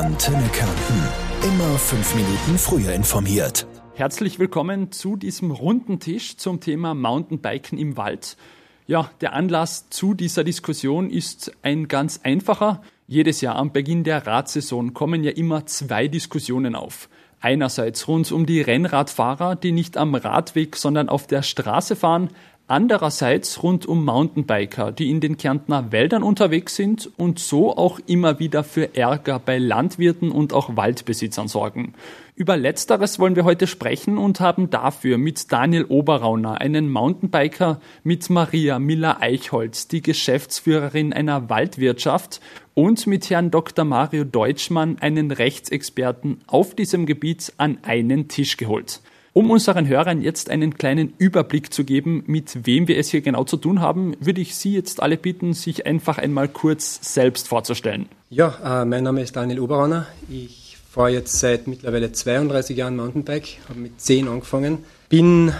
Antenne Kärnten. Immer 5 Minuten früher informiert. Herzlich willkommen zu diesem runden Tisch zum Thema Mountainbiken im Wald. Ja, der Anlass zu dieser Diskussion ist ein ganz einfacher. Jedes Jahr am Beginn der Radsaison kommen ja immer 2 Diskussionen auf. Einerseits rund um die Rennradfahrer, die nicht am Radweg, sondern auf der Straße fahren. Andererseits rund um Mountainbiker, die in den Kärntner Wäldern unterwegs sind und so auch immer wieder für Ärger bei Landwirten und auch Waldbesitzern sorgen. Über Letzteres wollen wir heute sprechen und haben dafür mit Daniel Oberrauner, einen Mountainbiker, mit Maria Müller-Eichholz, die Geschäftsführerin einer Waldwirtschaft, und mit Herrn Dr. Mario Deutschmann, einen Rechtsexperten auf diesem Gebiet, an einen Tisch geholt. Um unseren Hörern jetzt einen kleinen Überblick zu geben, mit wem wir es hier genau zu tun haben, würde ich Sie jetzt alle bitten, sich einfach einmal kurz selbst vorzustellen. Ja, mein Name ist Daniel Oberrauner. Ich fahre jetzt seit mittlerweile 32 Jahren Mountainbike, habe mit 10 angefangen. Bin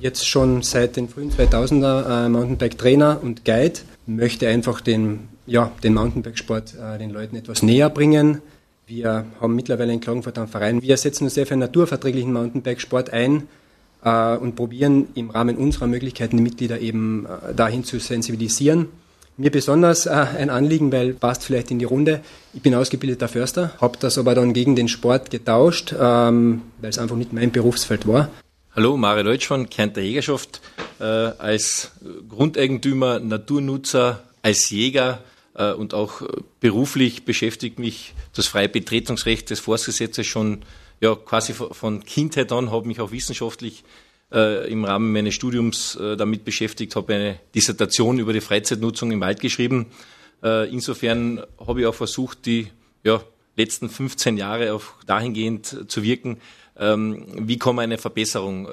jetzt schon seit den frühen 2000er Mountainbike-Trainer und Guide. Möchte einfach den Mountainbike-Sport den Leuten etwas näher bringen. Wir haben mittlerweile in Klagenfurt einen Verein. Wir setzen uns sehr für einen naturverträglichen Mountainbike-Sport ein und probieren im Rahmen unserer Möglichkeiten die Mitglieder eben dahin zu sensibilisieren. Mir besonders ein Anliegen, weil passt vielleicht in die Runde. Ich bin ausgebildeter Förster, habe das aber dann gegen den Sport getauscht, weil es einfach nicht mein Berufsfeld war. Hallo, Mario Deutschmann, Kärntner Jägerschaft. Als Grundeigentümer, Naturnutzer, als Jäger und auch beruflich beschäftigt mich das freie Betretungsrecht des Forstgesetzes schon quasi von Kindheit an, habe mich auch wissenschaftlich im Rahmen meines Studiums damit beschäftigt, habe eine Dissertation über die Freizeitnutzung im Wald geschrieben. Insofern habe ich auch versucht, die letzten 15 Jahre auch dahingehend zu wirken, wie kann man eine Verbesserung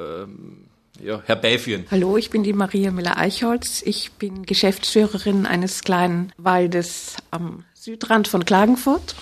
herbeiführen. Hallo, ich bin die Maria Müller-Eichholz. Ich bin Geschäftsführerin eines kleinen Waldes am Südrand von Klagenfurt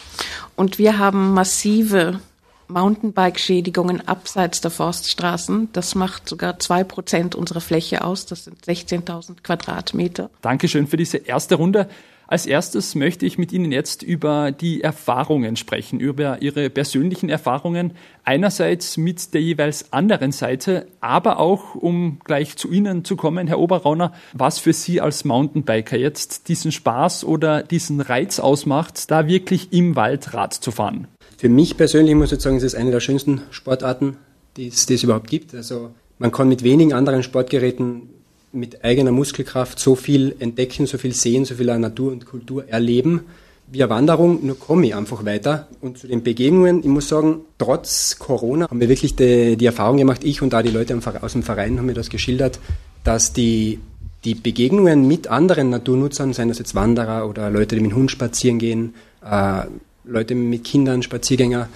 und wir haben massive Mountainbike-Schädigungen abseits der Forststraßen. Das macht sogar 2% unserer Fläche aus. Das sind 16.000 Quadratmeter. Dankeschön für diese erste Runde. Als erstes möchte ich mit Ihnen jetzt über die Erfahrungen sprechen, über Ihre persönlichen Erfahrungen, einerseits mit der jeweils anderen Seite, aber auch, um gleich zu Ihnen zu kommen, Herr Oberrauner, was für Sie als Mountainbiker jetzt diesen Spaß oder diesen Reiz ausmacht, da wirklich im Wald Rad zu fahren. Für mich persönlich muss ich sagen, es ist eine der schönsten Sportarten, die es überhaupt gibt. Also man kann mit wenigen anderen Sportgeräten mit eigener Muskelkraft so viel entdecken, so viel sehen, so viel an Natur und Kultur erleben. Via Wanderung, nur komme ich einfach weiter. Und zu den Begegnungen, ich muss sagen, trotz Corona haben wir wirklich die Erfahrung gemacht, ich und auch die Leute aus dem Verein haben mir das geschildert, dass die Begegnungen mit anderen Naturnutzern, seien das jetzt Wanderer oder Leute, die mit dem Hund spazieren gehen, Leute mit Kindern, Spaziergänger,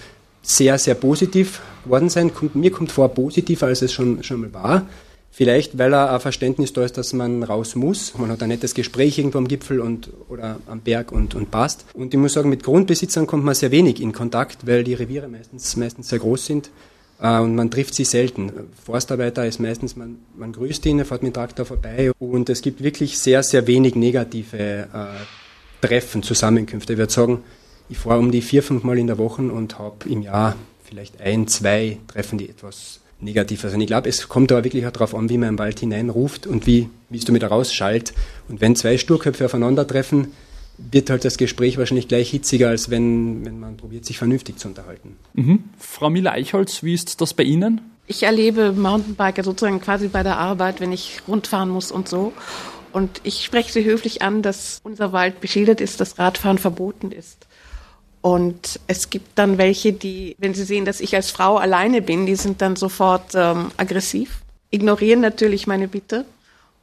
sehr, sehr positiv geworden sind. Mir kommt vor, positiver, als es schon mal war. Vielleicht, weil ein Verständnis da ist, dass man raus muss. Man hat ein nettes Gespräch irgendwo am Gipfel oder am Berg und passt. Und ich muss sagen, mit Grundbesitzern kommt man sehr wenig in Kontakt, weil die Reviere meistens sehr groß sind und man trifft sie selten. Forstarbeiter ist meistens, man grüßt ihn, er fährt mit dem Traktor vorbei und es gibt wirklich sehr, sehr wenig negative Treffen, Zusammenkünfte. Ich würde sagen, ich fahre um die 4-5 Mal in der Woche und habe im Jahr vielleicht 1-2 Treffen, die etwas negativ sind. Ich glaube, es kommt aber wirklich auch darauf an, wie man im Wald hineinruft und wie es damit rausschallt. Und wenn 2 Sturköpfe aufeinandertreffen, wird halt das Gespräch wahrscheinlich gleich hitziger, als wenn man probiert, sich vernünftig zu unterhalten. Mhm. Frau Müller-Eichholz, wie ist das bei Ihnen? Ich erlebe Mountainbiker sozusagen quasi bei der Arbeit, wenn ich rundfahren muss und so. Und ich spreche sie höflich an, dass unser Wald beschildert ist, dass Radfahren verboten ist. Und es gibt dann welche, die, wenn sie sehen, dass ich als Frau alleine bin, die sind dann sofort aggressiv, ignorieren natürlich meine Bitte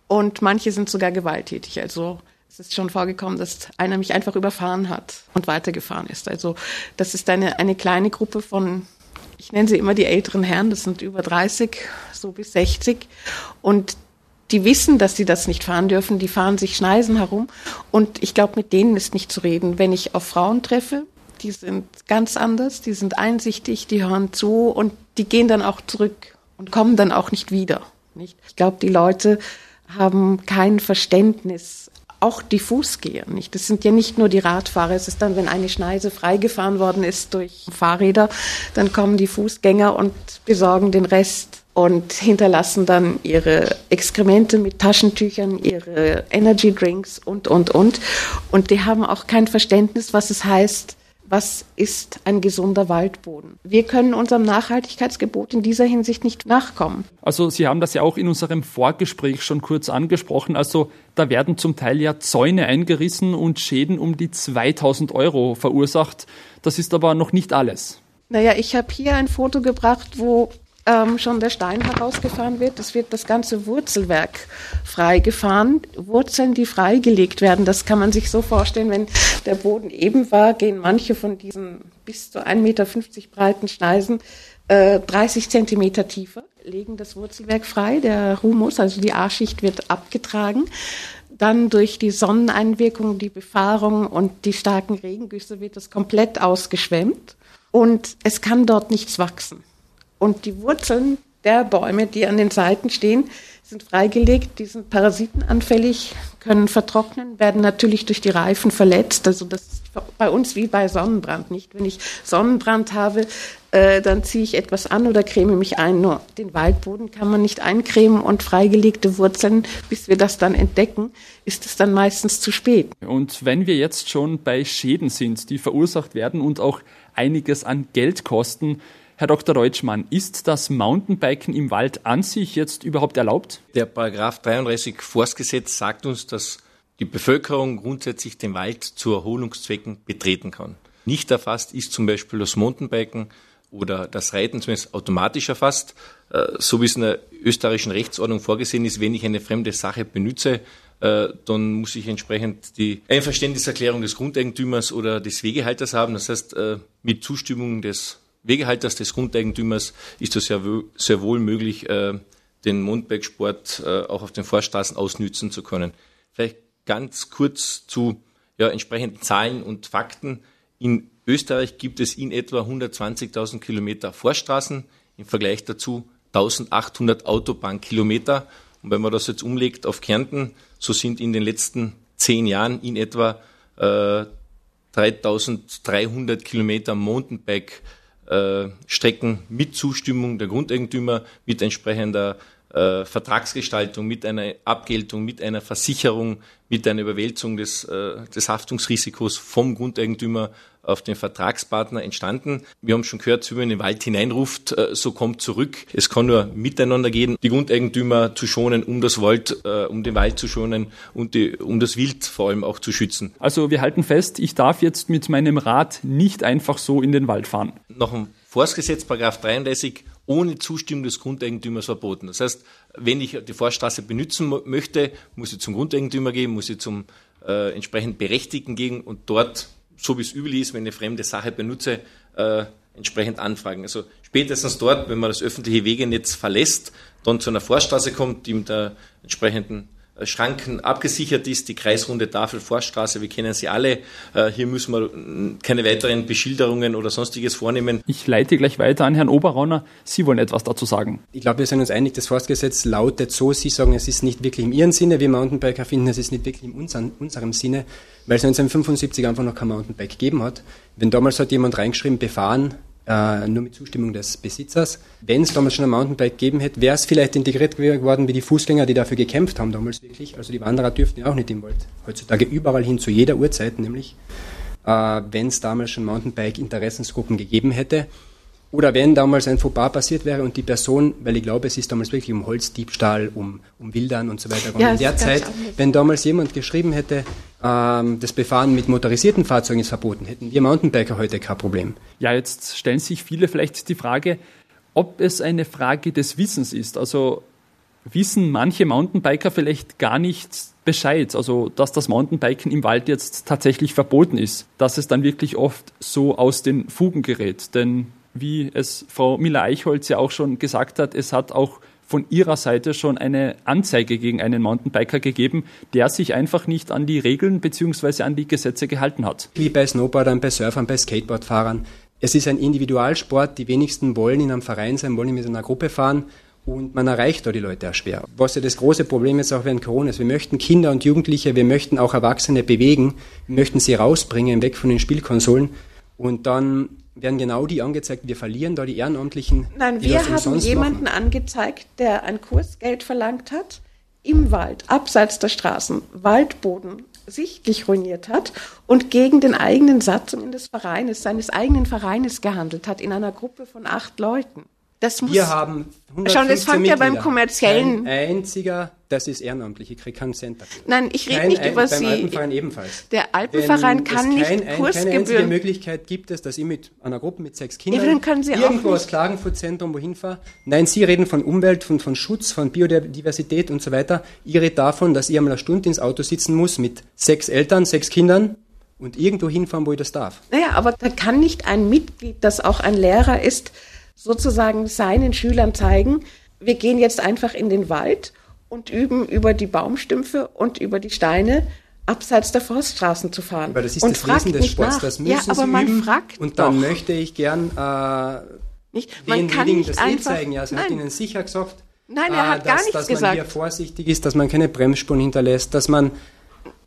und manche sind sogar gewalttätig. Also es ist schon vorgekommen, dass einer mich einfach überfahren hat und weitergefahren ist. Also das ist eine kleine Gruppe von, ich nenne sie immer die älteren Herren, das sind über 30, so bis 60 und die wissen, dass sie das nicht fahren dürfen, die fahren sich Schneisen herum und ich glaube, mit denen ist nicht zu reden. Wenn ich auf Frauen treffe, die sind ganz anders, die sind einsichtig, die hören zu und die gehen dann auch zurück und kommen dann auch nicht wieder. Nicht? Ich glaube, die Leute haben kein Verständnis auch die Fußgänger nicht. Das sind ja nicht nur die Radfahrer. Es ist dann, wenn eine Schneise freigefahren worden ist durch Fahrräder, dann kommen die Fußgänger und besorgen den Rest und hinterlassen dann ihre Exkremente mit Taschentüchern, ihre Energy Drinks und. Und die haben auch kein Verständnis, was es heißt, was ist ein gesunder Waldboden? Wir können unserem Nachhaltigkeitsgebot in dieser Hinsicht nicht nachkommen. Also Sie haben das ja auch in unserem Vorgespräch schon kurz angesprochen. Also da werden zum Teil ja Zäune eingerissen und Schäden um die 2000 Euro verursacht. Das ist aber noch nicht alles. Naja, ich habe hier ein Foto gebracht, wo schon der Stein herausgefahren wird. Es wird das ganze Wurzelwerk freigefahren. Wurzeln, die freigelegt werden, das kann man sich so vorstellen, wenn der Boden eben war, gehen manche von diesen bis zu 1,50 Meter breiten Schneisen 30 Zentimeter tiefer, legen das Wurzelwerk frei. Der Humus, also die A-Schicht, wird abgetragen. Dann durch die Sonneneinwirkung, die Befahrung und die starken Regengüsse wird das komplett ausgeschwemmt. Und es kann dort nichts wachsen. Und die Wurzeln der Bäume, die an den Seiten stehen, sind freigelegt, die sind parasitenanfällig, können vertrocknen, werden natürlich durch die Reifen verletzt. Also das ist bei uns wie bei Sonnenbrand nicht. Wenn ich Sonnenbrand habe, dann ziehe ich etwas an oder creme mich ein. Nur den Waldboden kann man nicht eincremen und freigelegte Wurzeln, bis wir das dann entdecken, ist es dann meistens zu spät. Und wenn wir jetzt schon bei Schäden sind, die verursacht werden und auch einiges an Geld kosten, Herr Dr. Deutschmann, ist das Mountainbiken im Wald an sich jetzt überhaupt erlaubt? Der Paragraph 33 Forstgesetz sagt uns, dass die Bevölkerung grundsätzlich den Wald zu Erholungszwecken betreten kann. Nicht erfasst ist zum Beispiel das Mountainbiken oder das Reiten zumindest automatisch erfasst. So wie es in der österreichischen Rechtsordnung vorgesehen ist, wenn ich eine fremde Sache benütze, dann muss ich entsprechend die Einverständniserklärung des Grundeigentümers oder des Wegehalters haben. Das heißt, mit Zustimmung des Wegehalters, des Grundeigentümers, ist es ja sehr wohl möglich, den Mountainbikesport auch auf den Forststraßen ausnützen zu können. Vielleicht ganz kurz zu entsprechenden Zahlen und Fakten. In Österreich gibt es in etwa 120.000 Kilometer Forststraßen, im Vergleich dazu 1.800 Autobahnkilometer. Und wenn man das jetzt umlegt auf Kärnten, so sind in den letzten 10 Jahren in etwa 3.300 Kilometer Mountainbike Strecken mit Zustimmung der Grundeigentümer, mit entsprechender Vertragsgestaltung, mit einer Abgeltung, mit einer Versicherung, mit einer Überwälzung des Haftungsrisikos vom Grundeigentümer auf den Vertragspartner entstanden. Wir haben schon gehört, wenn man in den Wald hineinruft, so kommt zurück. Es kann nur miteinander gehen, die Grundeigentümer zu schonen, um den Wald zu schonen und um das Wild vor allem auch zu schützen. Also wir halten fest, ich darf jetzt mit meinem Rad nicht einfach so in den Wald fahren. Nach dem Forstgesetz, Paragraph 33, ohne Zustimmung des Grundeigentümers verboten. Das heißt, wenn ich die Forststraße benutzen möchte, muss ich zum Grundeigentümer gehen, muss ich zum entsprechend Berechtigten gehen und dort, so wie es üblich ist, wenn ich eine fremde Sache benutze, entsprechend anfragen. Also spätestens dort, wenn man das öffentliche Wegenetz verlässt, dann zu einer Forststraße kommt, die mit der entsprechenden Schranken abgesichert ist, die kreisrunde Tafel Forststraße, wir kennen sie alle. Hier müssen wir keine weiteren Beschilderungen oder Sonstiges vornehmen. Ich leite gleich weiter an Herrn Oberrauner. Sie wollen etwas dazu sagen. Ich glaube, wir sind uns einig, das Forstgesetz lautet so, Sie sagen, es ist nicht wirklich in Ihrem Sinne, wir Mountainbiker finden, es ist nicht wirklich in unserem Sinne, weil es 1975 einfach noch kein Mountainbike gegeben hat. Wenn damals hat jemand reingeschrieben, befahren, nur mit Zustimmung des Besitzers. Wenn es damals schon ein Mountainbike gegeben hätte, wäre es vielleicht integriert geworden wie die Fußgänger, die dafür gekämpft haben damals wirklich. Also die Wanderer dürften ja auch nicht im Wald. Heutzutage überall hin, zu jeder Uhrzeit nämlich. Wenn es damals schon Mountainbike-Interessensgruppen gegeben hätte. Oder wenn damals ein Fauxpas passiert wäre und die Person, weil ich glaube, es ist damals wirklich um Holzdiebstahl, um Wildern und so weiter. Ja, in der Zeit, wenn damals jemand geschrieben hätte, das Befahren mit motorisierten Fahrzeugen ist verboten, hätten wir Mountainbiker heute kein Problem. Ja, jetzt stellen sich viele vielleicht die Frage, ob es eine Frage des Wissens ist. Also wissen manche Mountainbiker vielleicht gar nicht Bescheid, also dass das Mountainbiken im Wald jetzt tatsächlich verboten ist, dass es dann wirklich oft so aus den Fugen gerät, denn wie es Frau Müller-Eichholz ja auch schon gesagt hat, es hat auch von ihrer Seite schon eine Anzeige gegen einen Mountainbiker gegeben, der sich einfach nicht an die Regeln bzw. an die Gesetze gehalten hat. Wie bei Snowboardern, bei Surfern, bei Skateboardfahrern. Es ist ein Individualsport, die wenigsten wollen in einem Verein sein, wollen mit einer Gruppe fahren. Und man erreicht da die Leute auch schwer. Was ja das große Problem ist auch während Corona ist, wir möchten Kinder und Jugendliche, wir möchten auch Erwachsene bewegen, wir möchten sie rausbringen, weg von den Spielkonsolen. Und dann werden genau die angezeigt, wir verlieren da die Ehrenamtlichen. Nein, wir haben jemanden angezeigt, der ein Kursgeld verlangt hat, im Wald, abseits der Straßen, Waldboden sichtlich ruiniert hat und gegen den eigenen Satzungen des Vereines, seines eigenen Vereines gehandelt hat, in einer Gruppe von 8 Leuten. Das muss, wir haben 150 Mitglieder. Schon, das fängt ja beim kommerziellen. Kein einziger, das ist ehrenamtlich, ich kriege keinen Cent dafür. Nein, ich rede nicht über Sie. Beim Alpenverein ebenfalls. Der Alpenverein kann nicht Kursgebühren. Keine einzige Möglichkeit gibt es, dass ich mit einer Gruppe mit 6 Kindern irgendwo aus Klagenfurt-Zentrum wohin fahre. Nein, Sie reden von Umwelt, von Schutz, von Biodiversität und so weiter. Ich rede davon, dass ich einmal eine Stunde ins Auto sitzen muss mit 6 Eltern, 6 Kindern. Und irgendwo hinfahren, wo ich das darf. Naja, aber da kann nicht ein Mitglied, das auch ein Lehrer ist, sozusagen seinen Schülern zeigen, wir gehen jetzt einfach in den Wald und üben über die Baumstümpfe und über die Steine abseits der Forststraßen zu fahren. Aber das ist das Wesen des Sports, das müssen Sie üben. Ja, aber man fragt doch. Und dann möchte ich gern denjenigen das zeigen. Ja, sie hat Ihnen sicher gesagt, nein, er hat gar nichts gesagt, dass man hier vorsichtig ist, dass man keine Bremsspuren hinterlässt, dass man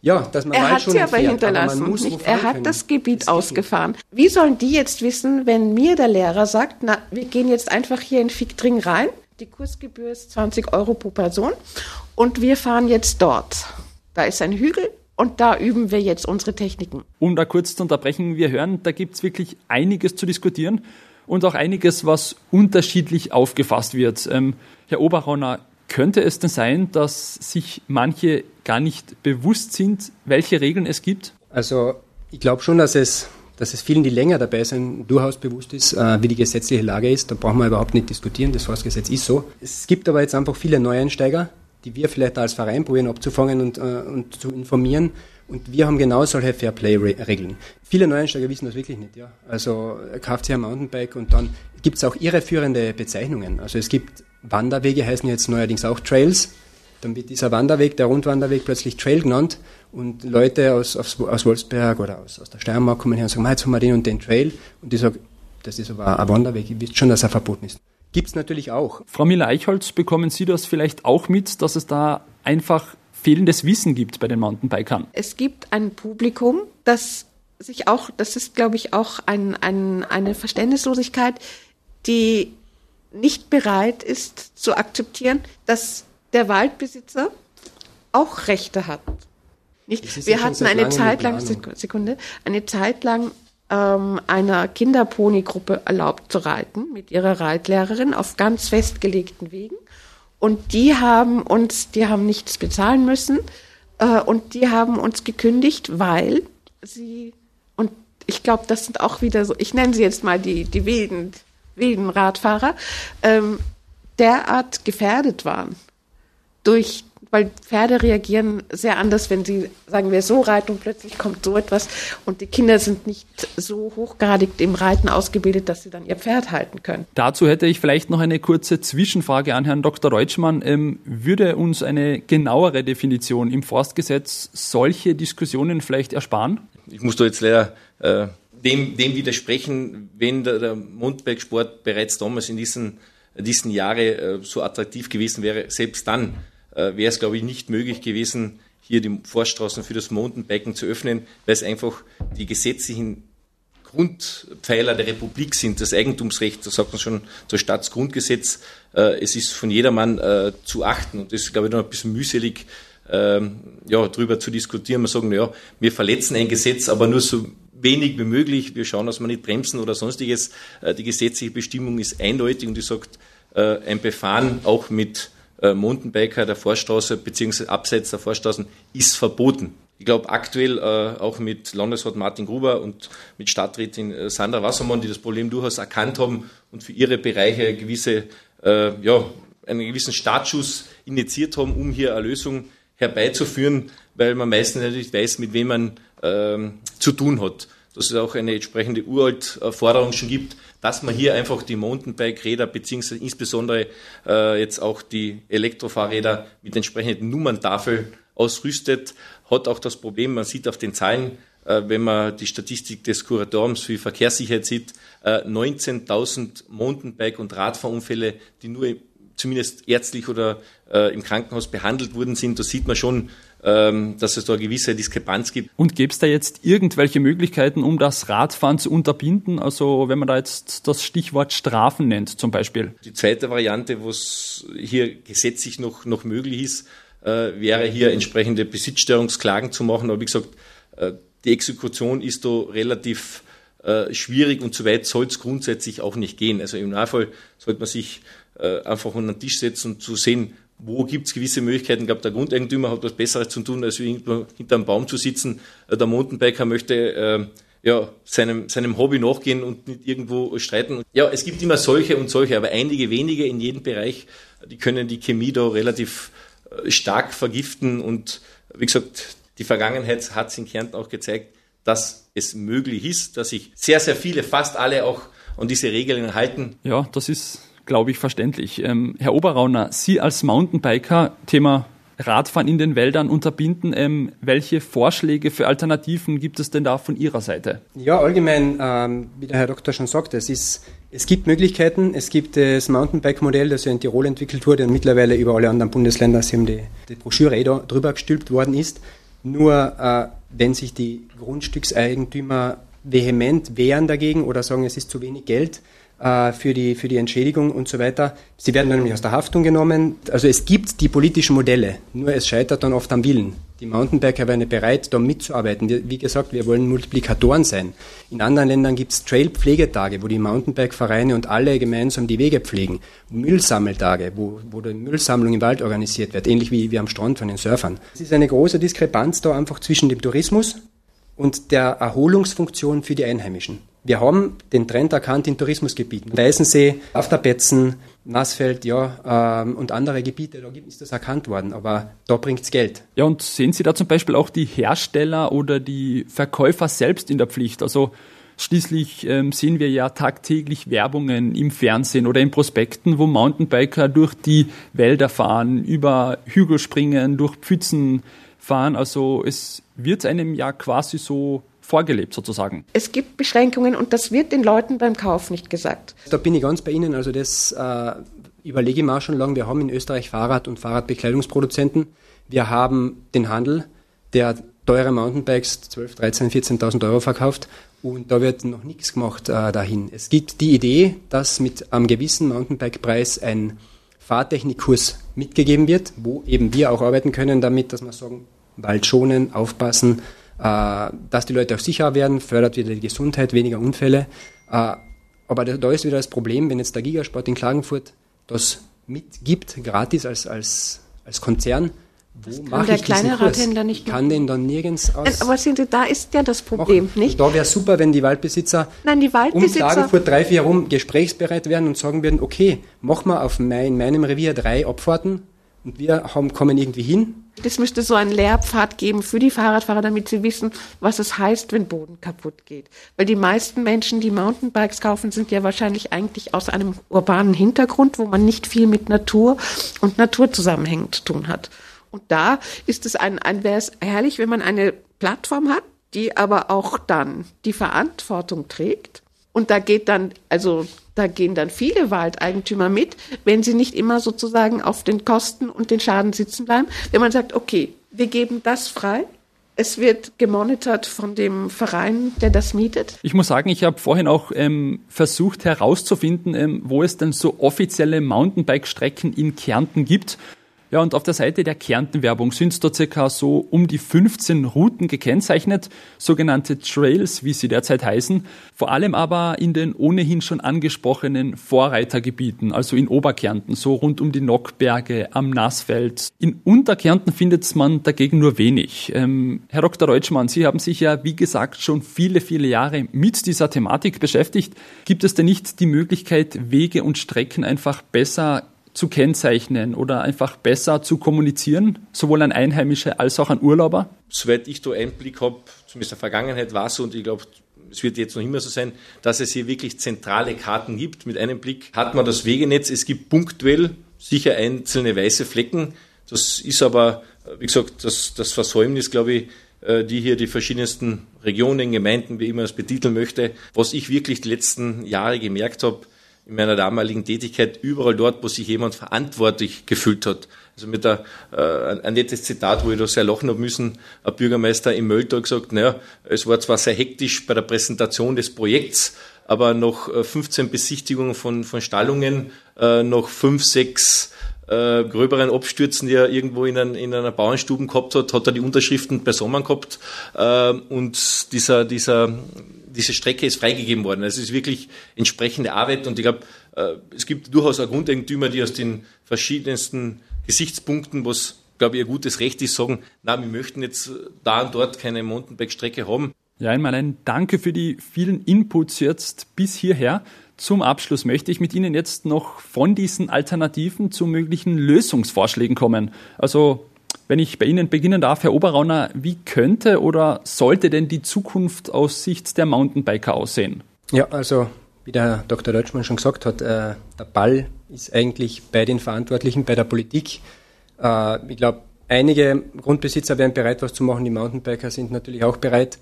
er hat sie aber hinterlassen. Er hat das Gebiet ausgefahren. Wie sollen die jetzt wissen, wenn mir der Lehrer sagt, na, wir gehen jetzt einfach hier in Viktring rein, die Kursgebühr ist 20 Euro pro Person und wir fahren jetzt dort. Da ist ein Hügel und da üben wir jetzt unsere Techniken. Um da kurz zu unterbrechen, wir hören, da gibt es wirklich einiges zu diskutieren und auch einiges, was unterschiedlich aufgefasst wird. Herr Oberrauner, könnte es denn sein, dass sich manche gar nicht bewusst sind, welche Regeln es gibt? Also ich glaube schon, dass es vielen, die länger dabei sind, durchaus bewusst ist, wie die gesetzliche Lage ist. Da brauchen wir überhaupt nicht diskutieren, das Forstgesetz ist so. Es gibt aber jetzt einfach viele Neueinsteiger, die wir vielleicht als Verein probieren abzufangen und zu informieren. Und wir haben genau solche Fairplay-Regeln. Viele Neueinsteiger wissen das wirklich nicht. Ja. Also kauft sich ein Mountainbike und dann gibt es auch irreführende Bezeichnungen. Also es gibt Wanderwege, heißen jetzt neuerdings auch Trails. Dann wird dieser Wanderweg, der Rundwanderweg, plötzlich Trail genannt. Und Leute aus Wolfsberg oder aus der Steiermark kommen her und sagen, jetzt haben wir den und den Trail. Und ich sage, das ist aber ein Wanderweg, ihr wisst schon, dass er verboten ist. Gibt es natürlich auch. Frau Müller-Eichholz, bekommen Sie das vielleicht auch mit, dass es da einfach fehlendes Wissen gibt bei den Mountainbikern? Es gibt ein Publikum, das sich auch, das ist, glaube ich, auch eine Verständnislosigkeit, die nicht bereit ist zu akzeptieren, dass der Waldbesitzer auch Rechte hat. Nicht? Wir hatten eine Zeit lang einer Kinderponygruppe erlaubt zu reiten mit ihrer Reitlehrerin auf ganz festgelegten Wegen. Und die haben nichts bezahlen müssen und die haben uns gekündigt, weil sie, und ich glaube, das sind auch wieder so, ich nenne sie jetzt mal die wilden Radfahrer, derart gefährdet waren. Weil Pferde reagieren sehr anders, wenn sie, sagen wir, so reiten und plötzlich kommt so etwas und die Kinder sind nicht so hochgradig im Reiten ausgebildet, dass sie dann ihr Pferd halten können. Dazu hätte ich vielleicht noch eine kurze Zwischenfrage an Herrn Dr. Deutschmann. Würde uns eine genauere Definition im Forstgesetz solche Diskussionen vielleicht ersparen? Ich muss da jetzt leider dem widersprechen, wenn der Mountainbikesport bereits damals in diesen Jahre so attraktiv gewesen wäre, selbst dann wäre es, glaube ich, nicht möglich gewesen, hier die Forststraßen für das Mountainbiken zu öffnen, weil es einfach die gesetzlichen Grundpfeiler der Republik sind. Das Eigentumsrecht, das sagt man schon, das Staatsgrundgesetz, es ist von jedermann zu achten. Und das ist, glaube ich, noch ein bisschen mühselig, darüber zu diskutieren. Man sagt, wir verletzen ein Gesetz, aber nur so wenig wie möglich. Wir schauen, dass wir nicht bremsen oder sonstiges. Die gesetzliche Bestimmung ist eindeutig und die sagt, ein Befahren auch mit Mountainbiker der Forststraße bzw. abseits der Forststraßen ist verboten. Ich glaube, aktuell auch mit Landesrat Martin Gruber und mit Stadträtin Sandra Wassermann, die das Problem durchaus erkannt haben und für ihre Bereiche einen gewissen Startschuss initiiert haben, um hier eine Lösung herbeizuführen, weil man meistens natürlich weiß, mit wem man zu tun hat. Dass es auch eine entsprechende Uralt-Forderung schon gibt, dass man hier einfach die Mountainbike-Räder beziehungsweise insbesondere jetzt auch die Elektrofahrräder mit entsprechenden Nummerntafeln ausrüstet, hat auch das Problem, man sieht auf den Zahlen, wenn man die Statistik des Kuratoriums für Verkehrssicherheit sieht, 19.000 Mountainbike- und Radfahrunfälle, die nur zumindest ärztlich oder im Krankenhaus behandelt worden sind, da sieht man schon, dass es da eine gewisse Diskrepanz gibt. Und gäbe es da jetzt irgendwelche Möglichkeiten, um das Radfahren zu unterbinden? Also wenn man da jetzt das Stichwort Strafen nennt zum Beispiel. Die zweite Variante, was hier gesetzlich noch möglich ist, wäre hier entsprechende Besitzstörungsklagen zu machen. Aber wie gesagt, die Exekution ist da relativ schwierig und so weit soll es grundsätzlich auch nicht gehen. Also im Normalfall sollte man sich einfach an den Tisch setzen und zu sehen, wo gibt es gewisse Möglichkeiten. Ich glaube, der Grundeigentümer hat was Besseres zu tun, als irgendwo hinter einem Baum zu sitzen. Der Mountainbiker möchte seinem Hobby nachgehen und nicht irgendwo streiten. Ja, es gibt immer solche und solche, aber einige wenige in jedem Bereich, die können die Chemie da relativ stark vergiften. Und wie gesagt, die Vergangenheit hat es in Kärnten auch gezeigt, dass es möglich ist, dass sich sehr, sehr viele, fast alle auch an diese Regeln halten. Ja, das ist, glaube ich, verständlich. Herr Oberrauner, Sie als Mountainbiker, Thema Radfahren in den Wäldern unterbinden, welche Vorschläge für Alternativen gibt es denn da von Ihrer Seite? Ja, allgemein, wie der Herr Doktor schon sagte, es gibt Möglichkeiten. Es gibt das Mountainbike-Modell, das ja in Tirol entwickelt wurde und mittlerweile über alle anderen Bundesländer, dass eben die Broschüre drüber gestülpt worden ist. Nur wenn sich die Grundstückseigentümer vehement wehren dagegen oder sagen, es ist zu wenig Geld für die Entschädigung und so weiter. Sie werden dann nämlich aus der Haftung genommen. Also es gibt die politischen Modelle, nur es scheitert dann oft am Willen. Die Mountainbiker wären bereit, da mitzuarbeiten. Wie gesagt, wir wollen Multiplikatoren sein. In anderen Ländern gibt es Trail-Pflegetage, wo die Mountainbike-Vereine und alle gemeinsam die Wege pflegen. Müllsammeltage, wo die Müllsammlung im Wald organisiert wird, ähnlich wie am Strand von den Surfern. Es ist eine große Diskrepanz da einfach zwischen dem Tourismus und der Erholungsfunktion für die Einheimischen. Wir haben den Trend erkannt in Tourismusgebieten. Weißensee, auf der Petzen, Nassfeld, ja, und andere Gebiete, da ist das erkannt worden, aber da bringt's Geld. Ja, und sehen Sie da zum Beispiel auch die Hersteller oder die Verkäufer selbst in der Pflicht? Also schließlich sehen wir ja tagtäglich Werbungen im Fernsehen oder in Prospekten, wo Mountainbiker durch die Wälder fahren, über Hügel springen, durch Pfützen fahren. Also es wird einem ja quasi so vorgelebt sozusagen. Es gibt Beschränkungen und das wird den Leuten beim Kauf nicht gesagt. Da bin ich ganz bei Ihnen. Also das überlege ich mir auch schon lange. Wir haben in Österreich Fahrrad- und Fahrradbekleidungsproduzenten. Wir haben den Handel, der teure Mountainbikes 12.000, 13.000, 14.000 Euro verkauft und da wird noch nichts gemacht dahin. Es gibt die Idee, dass mit einem gewissen Mountainbike-Preis ein Fahrtechnikkurs mitgegeben wird, wo eben wir auch arbeiten können damit, dass wir sagen, Wald schonen, aufpassen, dass die Leute auch sicher werden, fördert wieder die Gesundheit, weniger Unfälle. Aber da ist wieder das Problem, wenn jetzt der Gigasport in Klagenfurt das mitgibt, gratis als Konzern, wo mache ich diesen Kurs? Ich kann den dann nirgends aus... Aber sehen Sie, da ist ja das Problem, nicht? Da wäre super, wenn die Waldbesitzer um Klagenfurt 3-4 herum gesprächsbereit wären und sagen würden, okay, mach mal in meinem Revier 3 Abfahrten und wir kommen irgendwie hin. Das müsste so einen Lehrpfad geben für die Fahrradfahrer, damit sie wissen, was es heißt, wenn Boden kaputt geht. Weil die meisten Menschen, die Mountainbikes kaufen, sind ja wahrscheinlich eigentlich aus einem urbanen Hintergrund, wo man nicht viel mit Natur und Naturzusammenhängen zu tun hat. Und da ist es wäre es herrlich, wenn man eine Plattform hat, die aber auch dann die Verantwortung trägt. Und da gehen dann viele Waldeigentümer mit, wenn sie nicht immer sozusagen auf den Kosten und den Schaden sitzen bleiben. Wenn man sagt, okay, wir geben das frei, es wird gemonitort von dem Verein, der das mietet. Ich muss sagen, ich habe vorhin auch versucht herauszufinden, wo es denn so offizielle Mountainbike-Strecken in Kärnten gibt. Ja, und auf der Seite der Kärnten-Werbung sind da circa so um die 15 Routen gekennzeichnet, sogenannte Trails, wie sie derzeit heißen, vor allem aber in den ohnehin schon angesprochenen Vorreitergebieten, also in Oberkärnten, so rund um die Nockberge, am Nassfeld. In Unterkärnten findet man dagegen nur wenig. Herr Dr. Deutschmann, Sie haben sich ja, wie gesagt, schon viele, viele Jahre mit dieser Thematik beschäftigt. Gibt es denn nicht die Möglichkeit, Wege und Strecken einfach besser zu kennzeichnen oder einfach besser zu kommunizieren, sowohl an Einheimische als auch an Urlauber? Soweit ich da Einblick habe, zumindest in der Vergangenheit war es so und ich glaube, es wird jetzt noch immer so sein, dass es hier wirklich zentrale Karten gibt. Mit einem Blick hat man das Wegenetz, es gibt punktuell sicher einzelne weiße Flecken. Das ist aber, wie gesagt, das Versäumnis, glaube ich, die hier die verschiedensten Regionen, Gemeinden, wie immer es betiteln möchte. Was ich wirklich die letzten Jahre gemerkt habe, in meiner damaligen Tätigkeit überall dort, wo sich jemand verantwortlich gefühlt hat. Also mit ein nettes Zitat, wo ich da sehr lachen habe müssen, ein Bürgermeister im Mölltal gesagt, naja, es war zwar sehr hektisch bei der Präsentation des Projekts, aber nach 15 Besichtigungen von Stallungen, nach 5, 6 gröberen Abstürzen, die er irgendwo in einer Bauernstube gehabt hat, hat er die Unterschriften per Sommer gehabt, und diese Strecke ist freigegeben worden. Es ist wirklich entsprechende Arbeit, und ich glaube, es gibt durchaus auch Grundeigentümer, die aus den verschiedensten Gesichtspunkten, was, glaube ich, ein gutes Recht ist, sagen, nein, wir möchten jetzt da und dort keine Mountainbike-Strecke haben. Ja, einmal ein Danke für die vielen Inputs jetzt bis hierher. Zum Abschluss möchte ich mit Ihnen jetzt noch von diesen Alternativen zu möglichen Lösungsvorschlägen kommen. Also, wenn ich bei Ihnen beginnen darf, Herr Oberrauner, wie könnte oder sollte denn die Zukunft aus Sicht der Mountainbiker aussehen? Ja, also, wie der Dr. Deutschmann schon gesagt hat, der Ball ist eigentlich bei den Verantwortlichen, bei der Politik. Ich glaube, einige Grundbesitzer wären bereit, was zu machen. Die Mountainbiker sind natürlich auch bereit,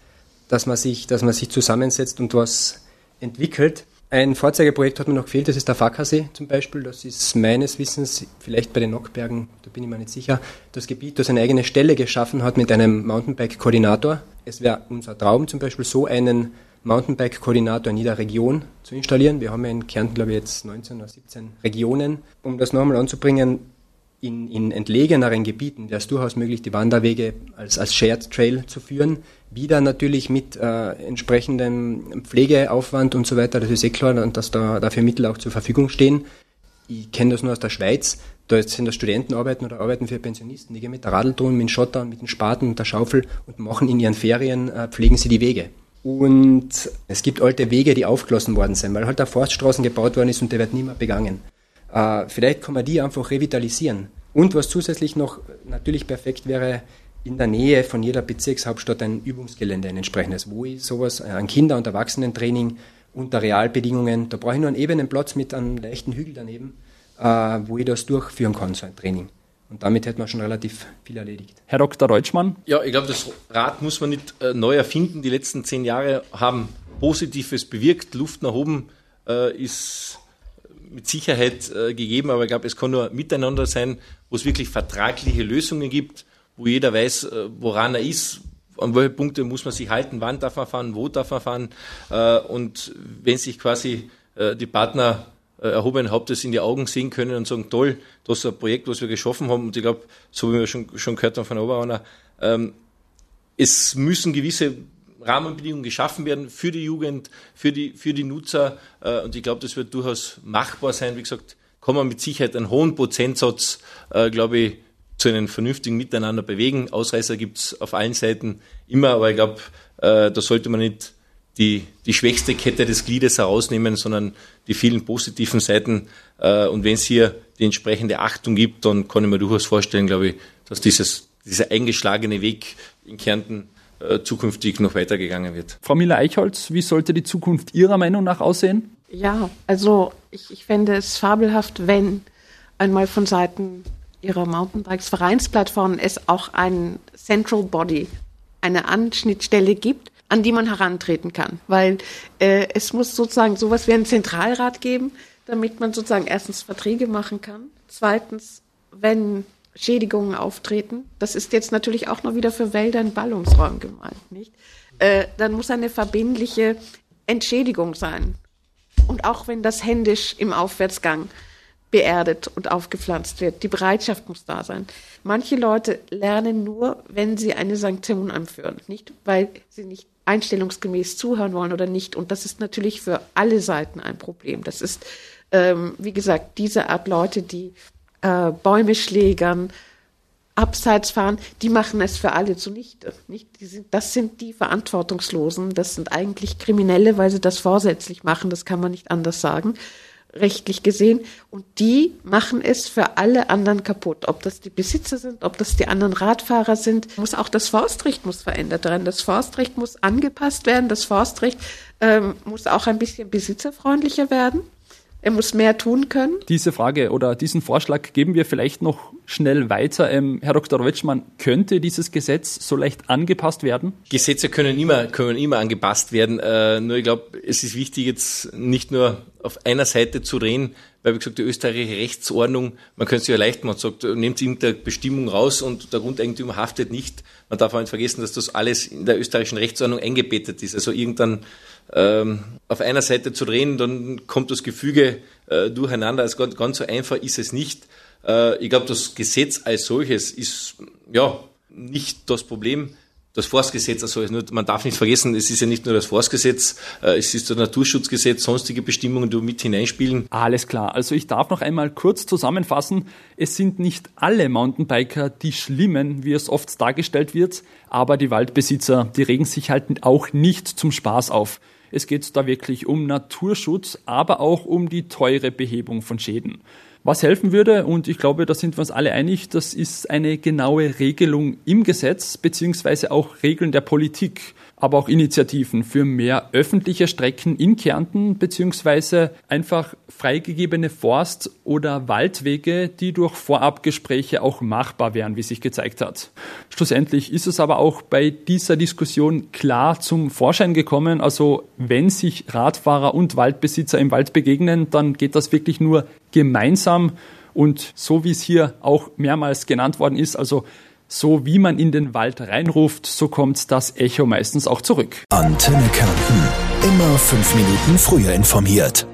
dass man sich zusammensetzt und was entwickelt. Ein Vorzeigeprojekt hat mir noch gefehlt, das ist der Faaker See zum Beispiel. Das ist meines Wissens, vielleicht bei den Nockbergen, da bin ich mir nicht sicher, das Gebiet, das eine eigene Stelle geschaffen hat mit einem Mountainbike-Koordinator. Es wäre unser Traum zum Beispiel, so einen Mountainbike-Koordinator in jeder Region zu installieren. Wir haben ja in Kärnten, glaube ich, jetzt 19 oder 17 Regionen. Um das nochmal anzubringen, in entlegeneren Gebieten wäre es durchaus möglich, die Wanderwege als Shared Trail zu führen. Wieder natürlich mit entsprechendem Pflegeaufwand und so weiter, das ist klar, und dass da dafür Mittel auch zur Verfügung stehen. Ich kenne das nur aus der Schweiz, da sind das Studentenarbeiten oder Arbeiten für Pensionisten, die gehen mit der Radeltruhe, mit dem Schotter und mit dem Spaten und der Schaufel und machen in ihren Ferien, pflegen sie die Wege. Und es gibt alte Wege, die aufgelassen worden sind, weil halt da Forststraßen gebaut worden ist und der wird nie mehr begangen. Vielleicht kann man die einfach revitalisieren. Und was zusätzlich noch natürlich perfekt wäre, in der Nähe von jeder Bezirkshauptstadt ein Übungsgelände, ein entsprechendes, wo ich sowas an Kinder- und Erwachsenentraining unter Realbedingungen, da brauche ich nur einen ebenen Platz mit einem leichten Hügel daneben, wo ich das durchführen kann, so ein Training. Und damit hätte man schon relativ viel erledigt. Herr Dr. Deutschmann? Ja, ich glaube, das Rad muss man nicht neu erfinden. Die letzten 10 Jahre haben Positives bewirkt. Luft nach oben ist mit Sicherheit gegeben, aber ich glaube, es kann nur miteinander sein, wo es wirklich vertragliche Lösungen gibt, wo jeder weiß, woran er ist, an welche Punkte muss man sich halten, wann darf man fahren, wo darf man fahren, und wenn sich quasi die Partner erhobenen Hauptes in die Augen sehen können und sagen, toll, das ist ein Projekt, was wir geschaffen haben, und ich glaube, so wie wir schon gehört haben von Oberrauner, es müssen gewisse Rahmenbedingungen geschaffen werden für die Jugend, für die Nutzer, und ich glaube, das wird durchaus machbar sein. Wie gesagt, kann man mit Sicherheit einen hohen Prozentsatz, glaube ich, zu einem vernünftigen Miteinander bewegen. Ausreißer gibt es auf allen Seiten immer, aber ich glaube, da sollte man nicht die schwächste Kette des Gliedes herausnehmen, sondern die vielen positiven Seiten, und wenn es hier die entsprechende Achtung gibt, dann kann ich mir durchaus vorstellen, glaube ich, dass dieser eingeschlagene Weg in Kärnten zukünftig noch weitergegangen wird. Frau Müller-Eichholz, wie sollte die Zukunft Ihrer Meinung nach aussehen? Ja, also ich fände es fabelhaft, wenn einmal von Seiten Ihrer Mountainbikes-Vereinsplattform es auch ein Central Body, eine Anschnittstelle gibt, an die man herantreten kann. Weil es muss sozusagen sowas wie ein Zentralrat geben, damit man sozusagen erstens Verträge machen kann, zweitens, wenn Schädigungen auftreten, das ist jetzt natürlich auch noch wieder für Wälder in Ballungsräumen gemeint, nicht? Dann muss eine verbindliche Entschädigung sein. Und auch wenn das händisch im Aufwärtsgang beerdet und aufgepflanzt wird, die Bereitschaft muss da sein. Manche Leute lernen nur, wenn sie eine Sanktion anführen, nicht? Weil sie nicht einstellungsgemäß zuhören wollen oder nicht. Und das ist natürlich für alle Seiten ein Problem. Das ist, wie gesagt, diese Art Leute, die Bäume schlägern, abseits fahren, die machen es für alle zunichte. Nicht? Das sind die Verantwortungslosen, das sind eigentlich Kriminelle, weil sie das vorsätzlich machen, das kann man nicht anders sagen, rechtlich gesehen. Und die machen es für alle anderen kaputt. Ob das die Besitzer sind, ob das die anderen Radfahrer sind, muss auch das Forstrecht muss verändert werden. Das Forstrecht muss angepasst werden, das Forstrecht muss auch ein bisschen besitzerfreundlicher werden. Er muss mehr tun können. Diese Frage oder diesen Vorschlag geben wir vielleicht noch schnell weiter. Herr Dr. Deutschmann, könnte dieses Gesetz so leicht angepasst werden? Gesetze können immer angepasst werden. Nur ich glaube, es ist wichtig, jetzt nicht nur auf einer Seite zu reden, weil, wie gesagt, die österreichische Rechtsordnung, man könnte es ja leicht machen, sagt, nehmt es irgendeine Bestimmung raus und der Grundeigentümer haftet nicht. Man darf auch nicht vergessen, dass das alles in der österreichischen Rechtsordnung eingebettet ist. Also irgendein auf einer Seite zu drehen, dann kommt das Gefüge durcheinander. Also ganz so einfach ist es nicht. Ich glaube, das Gesetz als solches ist ja nicht das Problem. Das Forstgesetz als solches. Nur, man darf nicht vergessen, es ist ja nicht nur das Forstgesetz, es ist das Naturschutzgesetz, sonstige Bestimmungen, die mit hineinspielen. Alles klar. Also ich darf noch einmal kurz zusammenfassen. Es sind nicht alle Mountainbiker die Schlimmen, wie es oft dargestellt wird, aber die Waldbesitzer, die regen sich halt auch nicht zum Spaß auf. Es geht da wirklich um Naturschutz, aber auch um die teure Behebung von Schäden. Was helfen würde, und ich glaube, da sind wir uns alle einig, das ist eine genaue Regelung im Gesetz, beziehungsweise auch Regeln der Politik, aber auch Initiativen für mehr öffentliche Strecken in Kärnten, beziehungsweise einfach freigegebene Forst- oder Waldwege, die durch Vorabgespräche auch machbar wären, wie sich gezeigt hat. Schlussendlich ist es aber auch bei dieser Diskussion klar zum Vorschein gekommen, also wenn sich Radfahrer und Waldbesitzer im Wald begegnen, dann geht das wirklich nur gemeinsam und so wie es hier auch mehrmals genannt worden ist, also so wie man in den Wald reinruft, so kommt das Echo meistens auch zurück. Antenne Kärnten, immer 5 Minuten früher informiert.